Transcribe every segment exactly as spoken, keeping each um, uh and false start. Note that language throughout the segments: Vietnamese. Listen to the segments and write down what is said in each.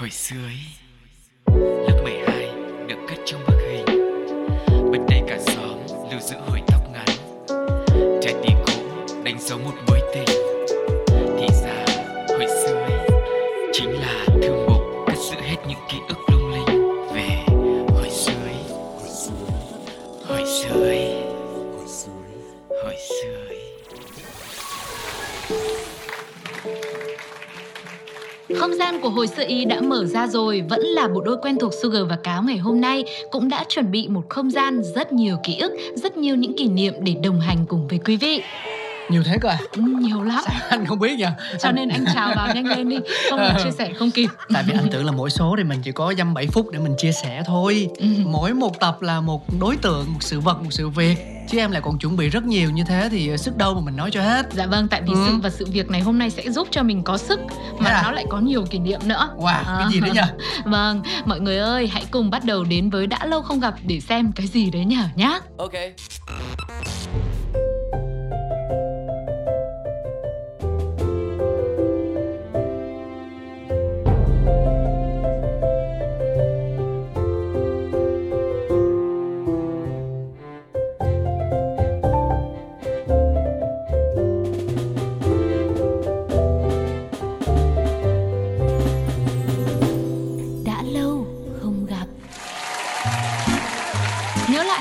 Hồi xưa ấy, lớp mười hai được cất trong bức hình, bên đây cả xóm lưu giữ hồi tóc ngắn. Trái tim cũ đánh dấu một mối tình. Thì ra hồi xưa ấy chính là thư mục cất giữ hết những ký ức lung linh về hồi xưa ấy. Hồi xưa ấy. Hồi xưa ấy. Không gian của hồi xưa ý đã mở ra rồi, vẫn là bộ đôi quen thuộc Sugar và Cáo ngày hôm nay cũng đã chuẩn bị một không gian rất nhiều ký ức, rất nhiều những kỷ niệm để đồng hành cùng với quý vị. Nhiều thế cơ à? Ừ, nhiều lắm. Sao anh không biết nhỉ? Cho anh... nên anh chào vào nhanh lên đi, không là chia sẻ không kịp. Tại vì anh tưởng là mỗi số thì mình chỉ có dăm bảy phút để mình chia sẻ thôi. Ừ. Mỗi một tập là một đối tượng, một sự vật, một sự việc. Chứ em lại còn chuẩn bị rất nhiều như thế thì sức đâu mà mình nói cho hết. Dạ vâng, tại vì ừ. sự và sự việc này hôm nay sẽ giúp cho mình có sức mà à. nó lại có nhiều kỷ niệm nữa. Wow, à. cái gì đấy nhỉ? Vâng, mọi người ơi, hãy cùng bắt đầu đến với đã lâu không gặp để xem cái gì đấy nhở nhá. Ok.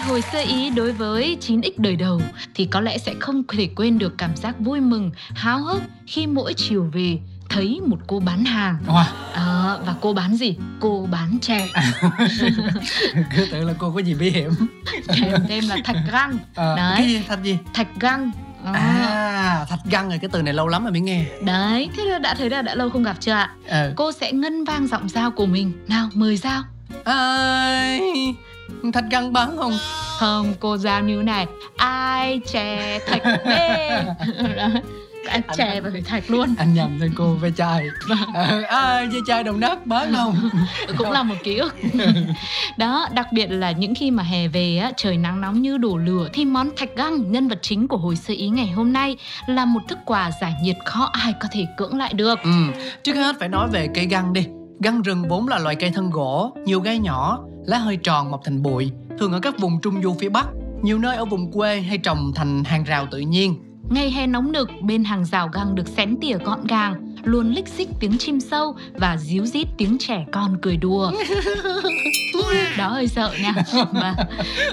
Hồi xưa ý đối với chín x đời đầu thì có lẽ sẽ không thể quên được cảm giác vui mừng, háo hức khi mỗi chiều về thấy một cô bán hàng. Wow. À, và cô bán gì? Cô bán chè. Cứ tưởng là cô có gì bí hiểm. Chèm thêm là thạch găng. À, đấy. Cái gì? Thạch gì? Thạch găng. À, à thạch găng rồi, cái từ này lâu lắm rồi mới nghe. Đấy, thế là đã thấy là đã lâu không gặp chưa ạ? Ừ. Cô sẽ ngân vang giọng dao của mình. Nào, mời dao. Ai... Thạch găng bán không? Không, cô giao như này. Ai chè thạch bê. Ai chè và phải thạch luôn. Anh nhầm thôi, cô ve chai. Ai ve chai đồng nát bán không? Cũng là một ký ức. Đó, đặc biệt là những khi mà hè về á, trời nắng nóng như đổ lửa, thì món thạch găng, nhân vật chính của hồi xưa ý ngày hôm nay, là một thức quà giải nhiệt khó ai có thể cưỡng lại được. Ừ. Trước hết phải nói về cây găng đi. Găng rừng vốn là loài cây thân gỗ, nhiều gai nhỏ, lá hơi tròn mọc thành bụi, thường ở các vùng trung du phía Bắc, nhiều nơi ở vùng quê hay trồng thành hàng rào tự nhiên. Ngày hè nóng nực, bên hàng rào găng được xén tỉa gọn gàng, luôn lích xích tiếng chim sâu và ríu rít tiếng trẻ con cười đùa. Đó hơi sợ nha. Và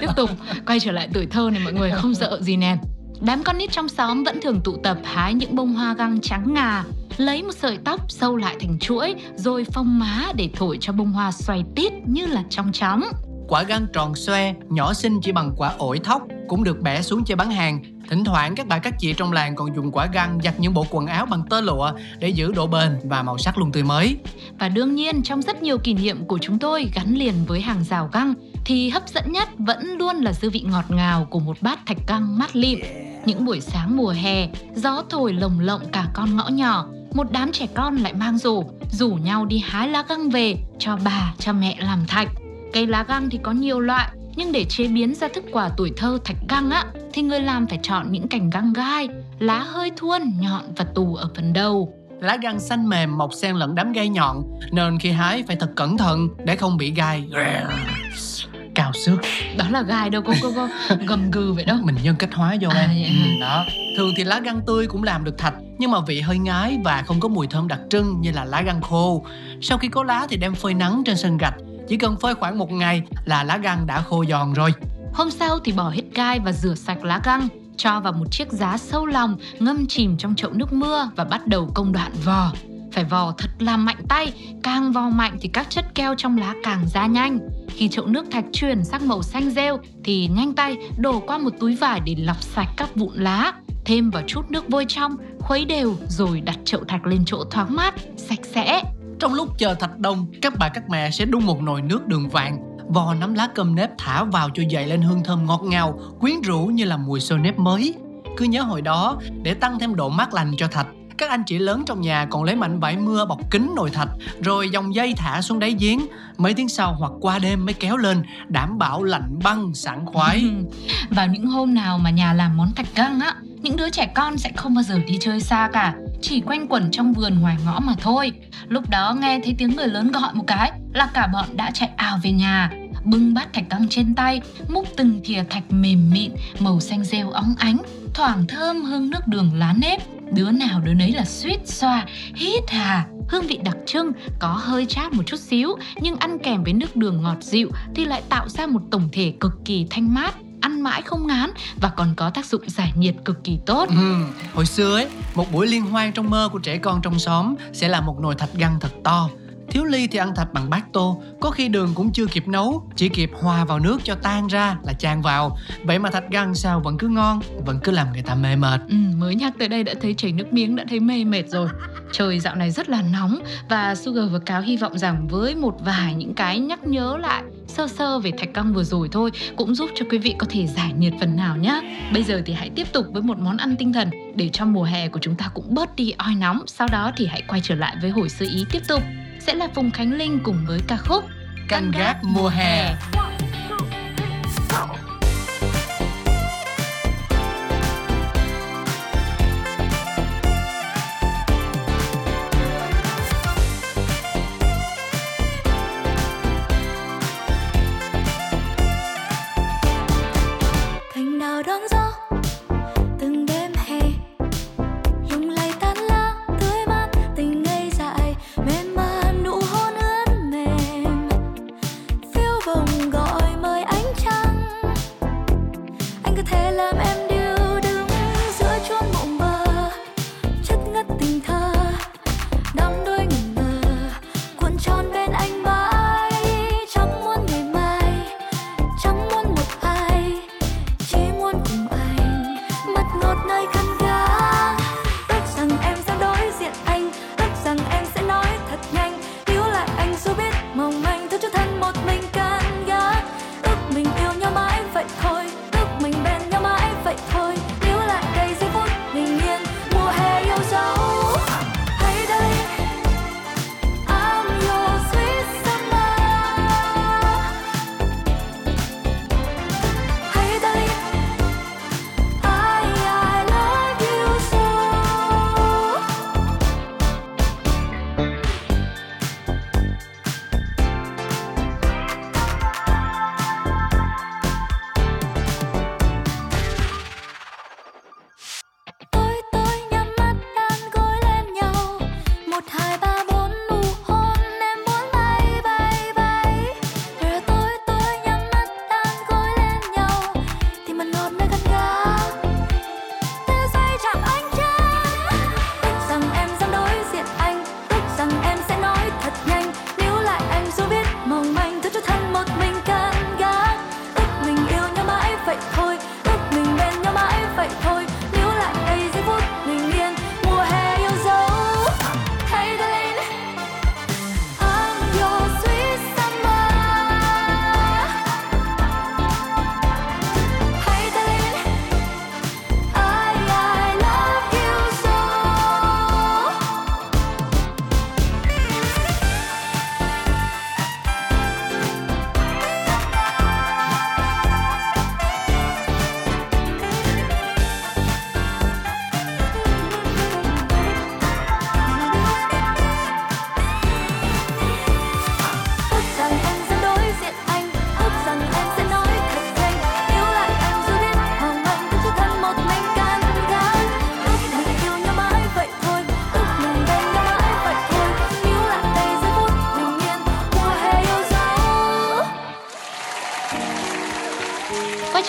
tiếp tục quay trở lại tuổi thơ này mọi người, không sợ gì nè. Đám con nít trong xóm vẫn thường tụ tập hái những bông hoa găng trắng ngà, lấy một sợi tóc sâu lại thành chuỗi rồi phong má để thổi cho bông hoa xoay tít như là trong trống. Quả găng tròn xoe, nhỏ xinh chỉ bằng quả ổi thóc, cũng được bẻ xuống chơi bán hàng. Thỉnh thoảng các bà các chị trong làng còn dùng quả găng giặt những bộ quần áo bằng tơ lụa để giữ độ bền và màu sắc luôn tươi mới. Và đương nhiên trong rất nhiều kỷ niệm của chúng tôi gắn liền với hàng rào găng thì hấp dẫn nhất vẫn luôn là dư vị ngọt ngào của một bát thạch găng mát lịm. Những buổi sáng mùa hè, gió thổi lồng lộng cả con ngõ nhỏ, một đám trẻ con lại mang rổ, rủ nhau đi hái lá găng về cho bà, cho mẹ làm thạch. Cây lá găng thì có nhiều loại, nhưng để chế biến ra thức quà tuổi thơ thạch găng á, thì người làm phải chọn những cành găng gai, lá hơi thuôn, nhọn và tù ở phần đầu. Lá găng xanh mềm mọc xen lẫn đám gai nhọn, nên khi hái phải thật cẩn thận để không bị gai cào xước. Đó là gai đâu cô, cô, cô. Gầm gừ vậy đâu. Mình nhân cách hóa vô à, em. Ừ, đó. Thường thì lá găng tươi cũng làm được thạch, nhưng mà vị hơi ngái và không có mùi thơm đặc trưng như là lá găng khô. Sau khi có lá thì đem phơi nắng trên sân gạch. Chỉ cần phơi khoảng một ngày là lá găng đã khô giòn rồi. Hôm sau thì bỏ hết gai và rửa sạch lá găng, cho vào một chiếc giá sâu lòng, ngâm chìm trong chậu nước mưa và bắt đầu công đoạn vò. Phải vò thật là mạnh tay, càng vò mạnh thì các chất keo trong lá càng ra nhanh. Khi chậu nước thạch chuyển sang màu xanh rêu thì nhanh tay đổ qua một túi vải để lọc sạch các vụn lá, thêm vào chút nước vôi trong, khuấy đều rồi đặt chậu thạch lên chỗ thoáng mát, sạch sẽ. Trong lúc chờ thạch đông, các bà các mẹ sẽ đun một nồi nước đường vàng, vò nắm lá cơm nếp thả vào cho dậy lên hương thơm ngọt ngào, quyến rũ như là mùi xôi nếp mới. Cứ nhớ hồi đó, để tăng thêm độ mát lành cho thạch, các anh chị lớn trong nhà còn lấy mảnh vải mưa bọc kín nồi thạch, rồi dòng dây thả xuống đáy giếng. Mấy tiếng sau hoặc qua đêm mới kéo lên, đảm bảo lạnh băng, sảng khoái. Vào những hôm nào mà nhà làm món thạch găng á, Những đứa trẻ con sẽ không bao giờ đi chơi xa cả, chỉ quanh quẩn trong vườn ngoài ngõ mà thôi. Lúc đó nghe thấy tiếng người lớn gọi một cái là cả bọn đã chạy ào về nhà, bưng bát thạch găng trên tay, múc từng thìa thạch mềm mịn, màu xanh rêu óng ánh, thoảng thơm hương nước đường lá nếp. Đứa nào đứa nấy là suýt xoa, hít hà. Hương vị đặc trưng, có hơi chát một chút xíu, nhưng ăn kèm với nước đường ngọt dịu thì lại tạo ra một tổng thể cực kỳ thanh mát, ăn mãi không ngán và còn có tác dụng giải nhiệt cực kỳ tốt. Ừ, hồi xưa ấy, một buổi liên hoan trong mơ của trẻ con trong xóm sẽ là một nồi thạch găng thật to. Thiếu Ly thì ăn thạch bằng bát tô, có khi đường cũng chưa kịp nấu, chỉ kịp hòa vào nước cho tan ra là chan vào. Vậy mà thạch găng sao vẫn cứ ngon, vẫn cứ làm người ta mê mệt. Ừ, mới nhắc tới đây đã thấy chảy nước miếng, đã thấy mê mệt rồi. Trời dạo này rất là nóng và Sugar và Cáo hy vọng rằng với một vài những cái nhắc nhớ lại sơ sơ về thạch găng vừa rồi thôi cũng giúp cho quý vị có thể giải nhiệt phần nào nhé. Bây giờ thì hãy tiếp tục với một món ăn tinh thần để cho mùa hè của chúng ta cũng bớt đi oi nóng. Sau đó thì hãy quay trở lại với hồi xưa Ý tiếp tục. Sẽ là Phùng Khánh Linh cùng với ca khúc Căn Gác Mùa Hè.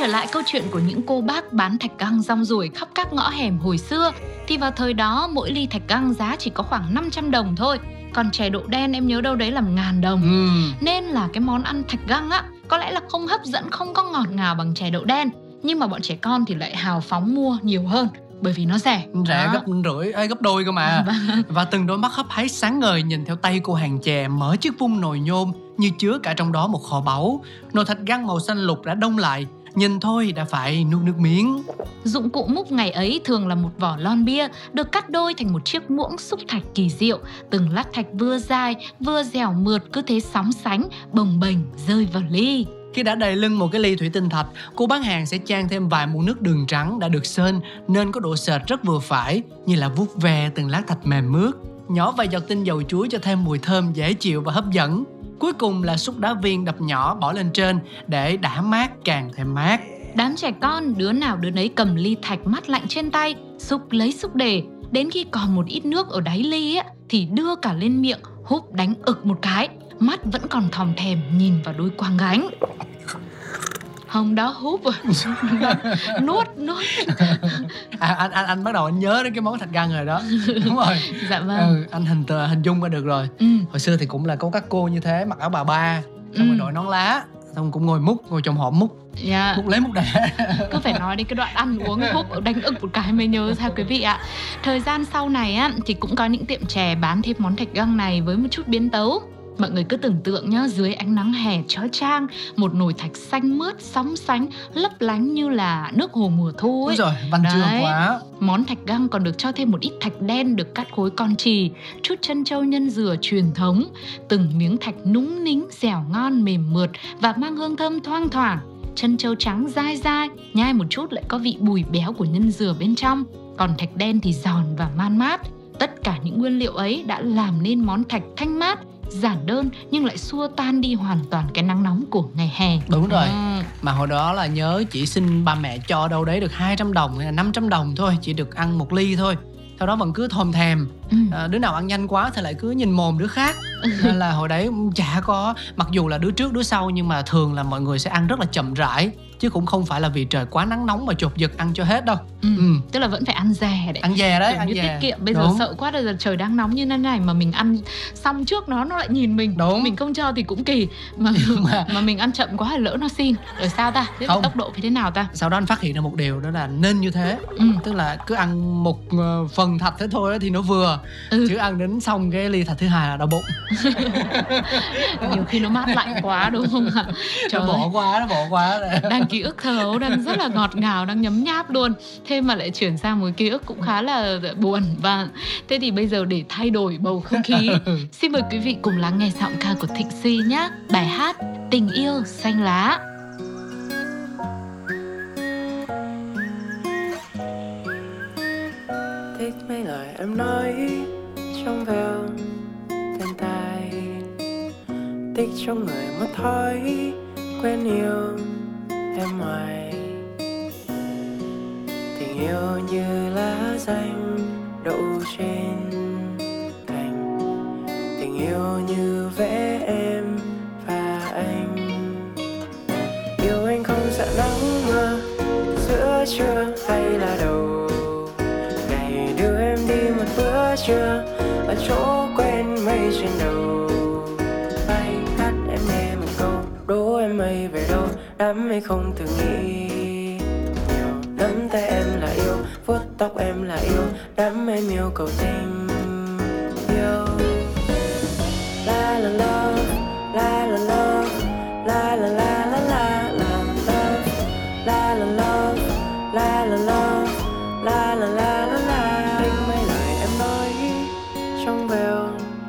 Lại câu chuyện của những cô bác bán thạch găng rong ruổi khắp các ngõ hẻm hồi xưa thì vào thời đó mỗi ly thạch găng giá chỉ có khoảng năm trăm đồng thôi, còn chè độ đen em nhớ đâu đấy là một ngàn đồng. Ừ. Nên là cái món ăn thạch găng á có lẽ là không hấp dẫn, không có ngọt ngào bằng chè đậu đen, nhưng mà bọn trẻ con thì lại hào phóng mua nhiều hơn bởi vì nó rẻ rẻ đó. gấp rưỡi ấy, gấp đôi cơ mà. Và từng đôi mắt hấp háy sáng ngời nhìn theo tay cô hàng chè mở chiếc vung nồi nhôm như chứa cả trong đó một kho báu. Nồi thạch găng màu xanh lục đã đông lại, nhìn thôi đã phải nuốt nước miếng. Dụng cụ múc ngày ấy thường là một vỏ lon bia được cắt đôi thành một chiếc muỗng xúc thạch kỳ diệu. Từng lát thạch vừa dài vừa dẻo mượt cứ thế sóng sánh bồng bềnh rơi vào ly. Khi đã đầy lưng một cái ly thủy tinh thạch, cô bán hàng sẽ chan thêm vài muỗng nước đường trắng đã được sên nên có độ sệt rất vừa phải, như là vuốt ve từng lát thạch mềm mướt. Nhỏ vài giọt tinh dầu chuối cho thêm mùi thơm dễ chịu và hấp dẫn. Cuối cùng là xúc đá viên đập nhỏ bỏ lên trên để đã mát càng thêm mát. Đám trẻ con đứa nào đứa nấy cầm ly thạch mát lạnh trên tay, xúc lấy xúc để. Đến khi còn một ít nước ở đáy ly ấy, thì đưa cả lên miệng, húp đánh ực một cái. Mắt vẫn còn thòm thèm nhìn vào đôi quang gánh. Hồng đó húp nuốt nuốt. À, anh anh anh bắt đầu anh nhớ đến cái món thạch găng rồi đó. Đúng rồi. Dạ vâng. Ừ, anh hình hình dung ra được rồi. Ừ. Hồi xưa thì cũng là có các cô như thế, mặc áo bà ba, xong ừ. rồi đội nón lá, xong cũng ngồi múc, ngồi trong hộm múc. Yeah. Múc lấy múc để. Cứ phải nói đến cái đoạn ăn uống húp đánh ực một cái mới nhớ ra quý vị ạ. Thời gian sau này á thì cũng có những tiệm chè bán thêm món thạch găng này với một chút biến tấu. Mọi người cứ tưởng tượng nhá, dưới ánh nắng hè chói chang, một nồi thạch xanh mướt sóng sánh lấp lánh như là nước hồ mùa thu ấy. Đúng rồi, văn chương quá. Món thạch găng còn được cho thêm một ít thạch đen được cắt khối con chì, chút trân châu nhân dừa truyền thống, từng miếng thạch núng nính dẻo ngon mềm mượt và mang hương thơm thoang thoảng. Trân châu trắng dai dai, nhai một chút lại có vị bùi béo của nhân dừa bên trong, còn thạch đen thì giòn và man mát. Tất cả những nguyên liệu ấy đã làm nên món thạch thanh mát, giản đơn nhưng lại xua tan đi hoàn toàn cái nắng nóng của ngày hè. Đúng rồi. À. Mà hồi đó là nhớ chỉ xin ba mẹ cho đâu đấy được hai trăm đồng hay là năm trăm đồng thôi, chỉ được ăn một ly thôi. Sau đó vẫn cứ thòm thèm. Ừ. À, đứa nào ăn nhanh quá thì lại cứ nhìn mồm đứa khác. Nên là hồi đấy chả có, mặc dù là đứa trước đứa sau nhưng mà thường là mọi người sẽ ăn rất là chậm rãi, chứ cũng không phải là vì trời quá nắng nóng mà chột giật ăn cho hết đâu. Ừ. Ừ. Tức là vẫn phải ăn dè đấy. Ăn dè đấy, ăn dè. Tiết kiệm. Bây Đúng. giờ sợ quá, giờ trời đang nóng như thế này mà mình ăn xong trước nó nó lại nhìn mình. Đúng. Mình không cho thì cũng kỳ mà mà, mà mình ăn chậm quá là lỡ nó xin. Rồi sao ta? Thế tốc độ phải thế nào ta? Sau đó anh phát hiện ra một điều đó là nên như thế. Ừ. Tức là cứ ăn một phần thạch thế thôi đó thì nó vừa. Ừ. Chứ ăn đến xong cái ly thạch thứ hai là đau bụng. Nhiều khi nó mát lạnh quá đúng không ạ? Trời nó bỏ quá, nó bỏ quá này. Đang ký ức thơ ấu đang rất là ngọt ngào, đang nhấm nháp luôn. Thế mà lại chuyển sang một ký ức cũng khá là buồn. Và thế thì bây giờ để thay đổi bầu không khí, xin mời quý vị cùng lắng nghe giọng ca của Thịnh Si nhé. Bài hát Tình Yêu Xanh Lá. Thích mấy lời em nói trong veo bên tai, thích trong người mất thói quen yêu em ngoài. Tình yêu như lá xanh đậu trên cành, tình yêu như vẽ em và anh. Yêu anh không sợ nắng mưa, giữa trưa hay là đầu ngày, đưa em đi một bữa trưa ở chỗ quen mây trên đầu. Bay hát em nghe một câu, đố em mây về đâu. Đám mây không từng nghĩ nhiều, nắm tay em là yêu, vuốt tóc em là yêu, đám mây yêu cầu tình yêu. La la la, la la la, la la la la la la la la la la la la la la la la. Thích mấy lời em nói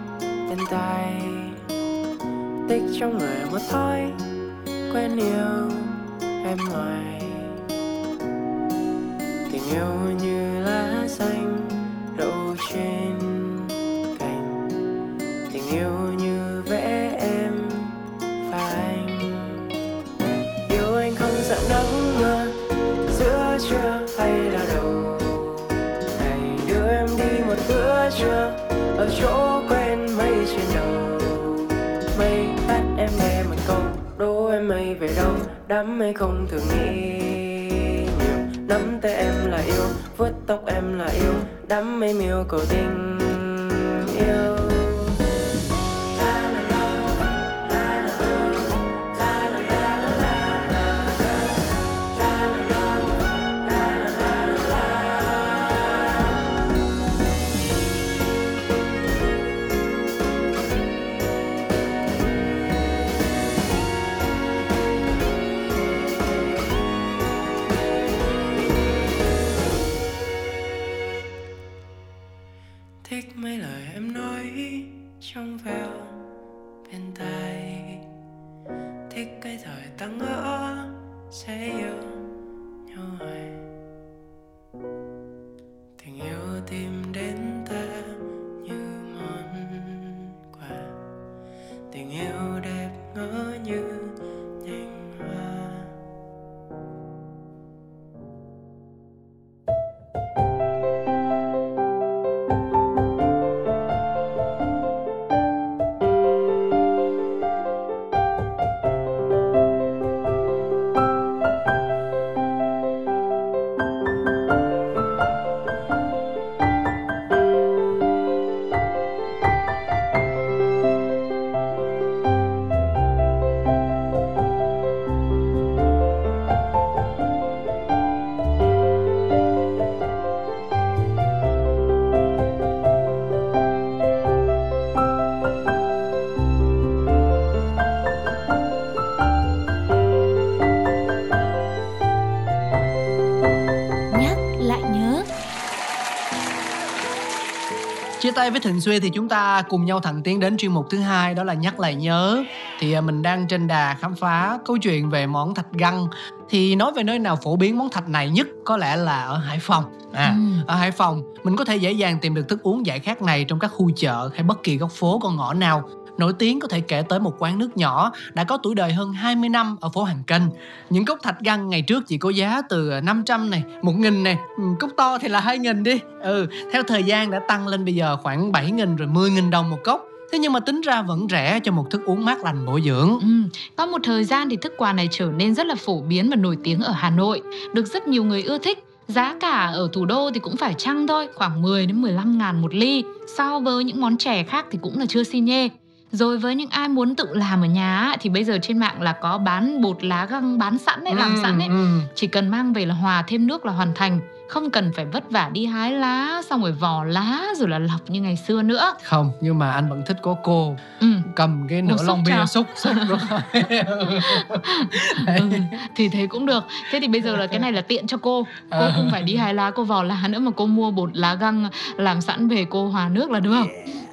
trong veo bên tai, thích trong người một thói quen yêu em ngoài. Tình yêu như lá xanh đậu trên cành, tình yêu như vẽ em và anh. Yêu anh không sợ nắng mưa, giữa trưa hay là đầu ngày, đưa em đi một bữa trưa ở chỗ quen mây trên đầu. Mây bắt em nghe một câu, đố em mây về đâu. Đám mây không thường nghĩ nhiều, nắm tay em là yêu, vuốt tóc em là yêu, đám mây miêu cầu tình yêu. thích cái thời ta ngỡ sẽ yêu nhau hoài. Tình yêu tìm đến ta như món quà, tình yêu đẹp ngỡ như nhành hoa. Chia tay với Thịnh Si thì chúng ta cùng nhau thẳng tiến đến chuyên mục thứ hai, đó là Nhắc Lại Nhớ. Thì mình đang trên đà khám phá câu chuyện về món thạch găng. Thì nói về nơi nào phổ biến món thạch này nhất, có lẽ là ở Hải Phòng. À, ừ. Ở Hải Phòng mình có thể dễ dàng tìm được thức uống giải khát này trong các khu chợ hay bất kỳ góc phố con ngõ nào. Nổi tiếng có thể kể tới một quán nước nhỏ đã có tuổi đời hơn hai mươi năm ở phố Hàng Kênh. Những cốc thạch găng ngày trước chỉ có giá từ năm trăm này, một nghìn này, cốc to thì là hai nghìn đi. Ừ, theo thời gian đã tăng lên bây giờ khoảng bảy nghìn rồi mười nghìn đồng một cốc. Thế nhưng mà tính ra vẫn rẻ cho một thức uống mát lành bổ dưỡng. Ừ, có một thời gian thì thức quà này trở nên rất là phổ biến và nổi tiếng ở Hà Nội, được rất nhiều người ưa thích. Giá cả ở thủ đô thì cũng phải chăng thôi, khoảng mười đến mười lăm ngàn một ly. So với những món chè khác thì cũng là chưa xi nhê. Rồi với những ai muốn tự làm ở nhà thì bây giờ trên mạng là có bán bột lá găng bán sẵn ấy, ừ, làm sẵn ấy. Ừ. Chỉ cần mang về là hòa thêm nước là hoàn thành. Không cần phải vất vả đi hái lá, xong rồi vò lá, rồi là lọc như ngày xưa nữa. Không, nhưng mà anh vẫn thích có cô ừ. cầm cái nửa lon bia xúc xúc rồi. ừ, thì thế cũng được. Thế thì bây giờ là cái này là tiện cho cô. Cô à. không phải đi hái lá, cô vò lá nữa, mà cô mua bột lá găng làm sẵn về cô hòa nước là được.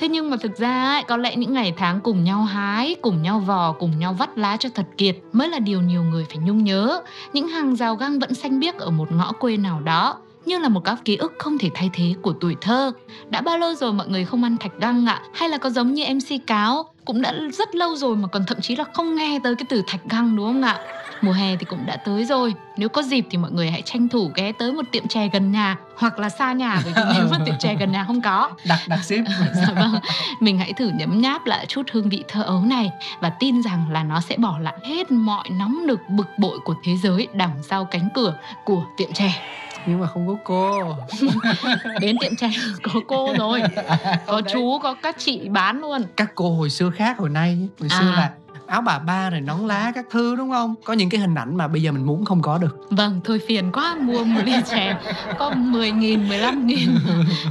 Thế nhưng mà thực ra ấy, có lẽ những ngày tháng cùng nhau hái, cùng nhau vò, cùng nhau vắt lá cho thật kiệt mới là điều nhiều người phải nhung nhớ. Những hàng rào găng vẫn xanh biếc ở một ngõ quê nào đó, như là một các ký ức không thể thay thế của tuổi thơ. Đã bao lâu rồi mọi người không ăn thạch găng ạ? À? Hay là có giống như em xê Cáo, cũng đã rất lâu rồi mà còn thậm chí là không nghe tới cái từ thạch găng đúng không ạ? À? Mùa hè thì cũng đã tới rồi. Nếu có dịp thì mọi người hãy tranh thủ ghé tới một tiệm chè gần nhà hoặc là xa nhà, bởi vì nếu mà tiệm chè gần nhà không có, đặt đặt ship. Dạ vâng. Mình hãy thử nhấm nháp lại chút hương vị thơ ấu này và tin rằng là nó sẽ bỏ lại hết mọi nóng nực bực bội của thế giới đằng sau cánh cửa của tiệm chè. Nhưng mà không có cô. Đến tiệm chè có cô rồi, có chú, có các chị bán luôn. Các cô hồi xưa khác hồi nay. Hồi à. xưa là áo bà ba rồi nón lá các thứ đúng không? Có những cái hình ảnh mà bây giờ mình muốn không có được. Vâng, thôi phiền quá, mua một ly chè có mười nghìn, mười lăm nghìn,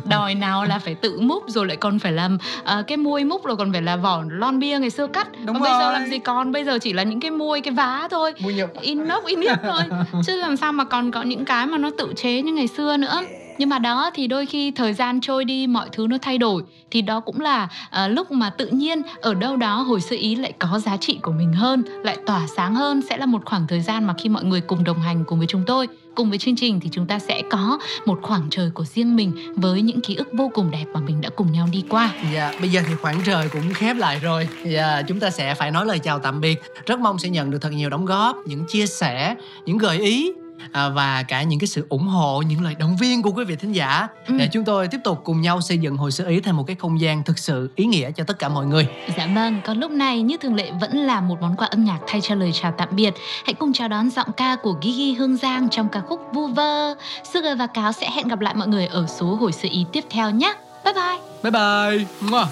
đòi nào là phải tự múc, rồi lại còn phải làm uh, cái muôi múc, rồi còn phải là vỏ lon bia ngày xưa cắt. Đúng rồi. Bây giờ làm gì còn, bây giờ chỉ là những cái muôi, cái vá thôi, inox, inox thôi. Chứ làm sao mà còn có những cái mà nó tự chế như ngày xưa nữa. Nhưng mà đó thì đôi khi thời gian trôi đi, mọi thứ nó thay đổi. Thì đó cũng là à, lúc mà tự nhiên ở đâu đó hồi xưa ý lại có giá trị của mình hơn, lại tỏa sáng hơn. Sẽ là một khoảng thời gian mà khi mọi người cùng đồng hành cùng với chúng tôi, cùng với chương trình, thì chúng ta sẽ có một khoảng trời của riêng mình với những ký ức vô cùng đẹp mà mình đã cùng nhau đi qua. Dạ, bây giờ thì khoảng trời cũng khép lại rồi. Dạ, chúng ta sẽ phải nói lời chào tạm biệt. Rất mong sẽ nhận được thật nhiều đóng góp, những chia sẻ, những gợi ý, À, và cả những cái sự ủng hộ, những lời động viên của quý vị thính giả ừ. để chúng tôi tiếp tục cùng nhau xây dựng Hội Xưa Ý thành một cái không gian thực sự ý nghĩa cho tất cả mọi người. Dạ vâng, còn lúc này như thường lệ vẫn là một món quà âm nhạc thay cho lời chào tạm biệt. Hãy cùng chào đón giọng ca của Ghi Ghi Hương Giang trong ca khúc Vua Vơ. Sugar và Cáo sẽ hẹn gặp lại mọi người ở số Hội Xưa Ý tiếp theo nhé. Bye bye. Bye bye.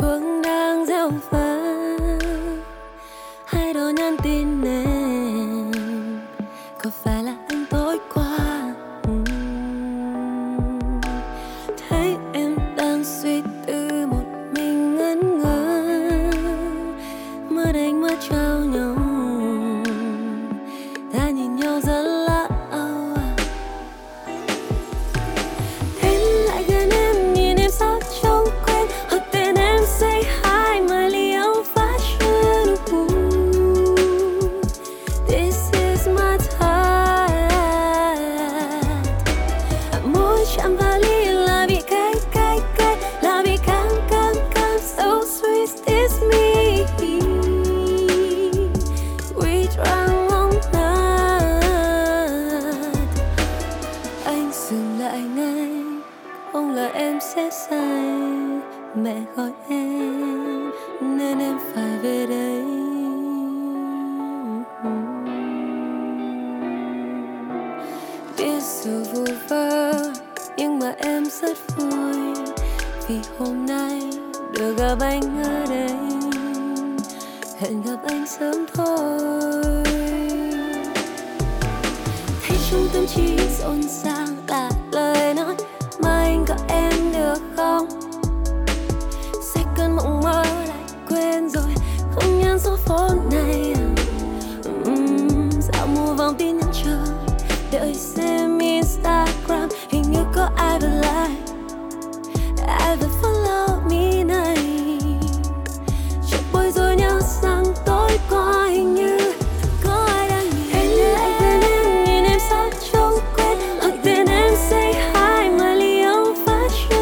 Chuông đang reo vang, hai đôi nhắn tin này có phải là anh tối qua? Ừ. Thấy em đang suy tư một mình ngẩn ngơ, mưa đánh mưa trao nhau, ta nhìn nhau rất lạ. Đến lại gần em, nhìn em sao trông quen, hỏi tên em say hi my Leo. giờ em sẽ say. Mẹ gọi em nên em phải về đây. Biết dù vu vơ nhưng mà em rất vui vì hôm nay được gặp anh ở đây. Hẹn gặp anh sớm thôi. Thấy trong tâm trí rộn ràng cả lời nói mà anh gọi em được không? Say cơn mộng mơ lại quên rồi không nhắn số phone này. uhm, Dạo mua vòng tin nhắn chờ đợi xem Instagram hình như có ai vừa like, ai vừa follow me này. Chợt bối rối nhớ rằng tối qua hình như có ai đang nhìn em. Anh tên em nhìn em sao trông quen. Ở tên em say hi mà ly ông phát trương.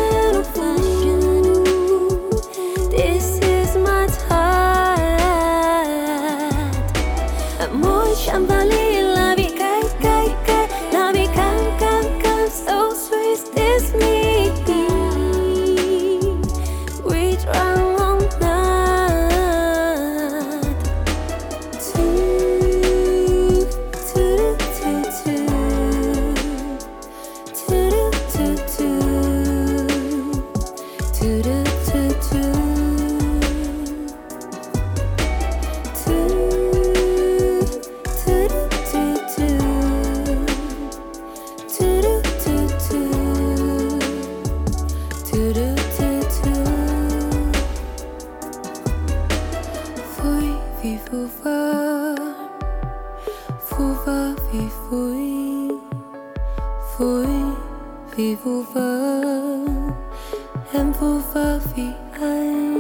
This is my time. Mỗi chạm vào ly là bị cay cay cay, là bị căng căng căng. So sweet is me. Vì vu vơ, em vu vơ vì anh.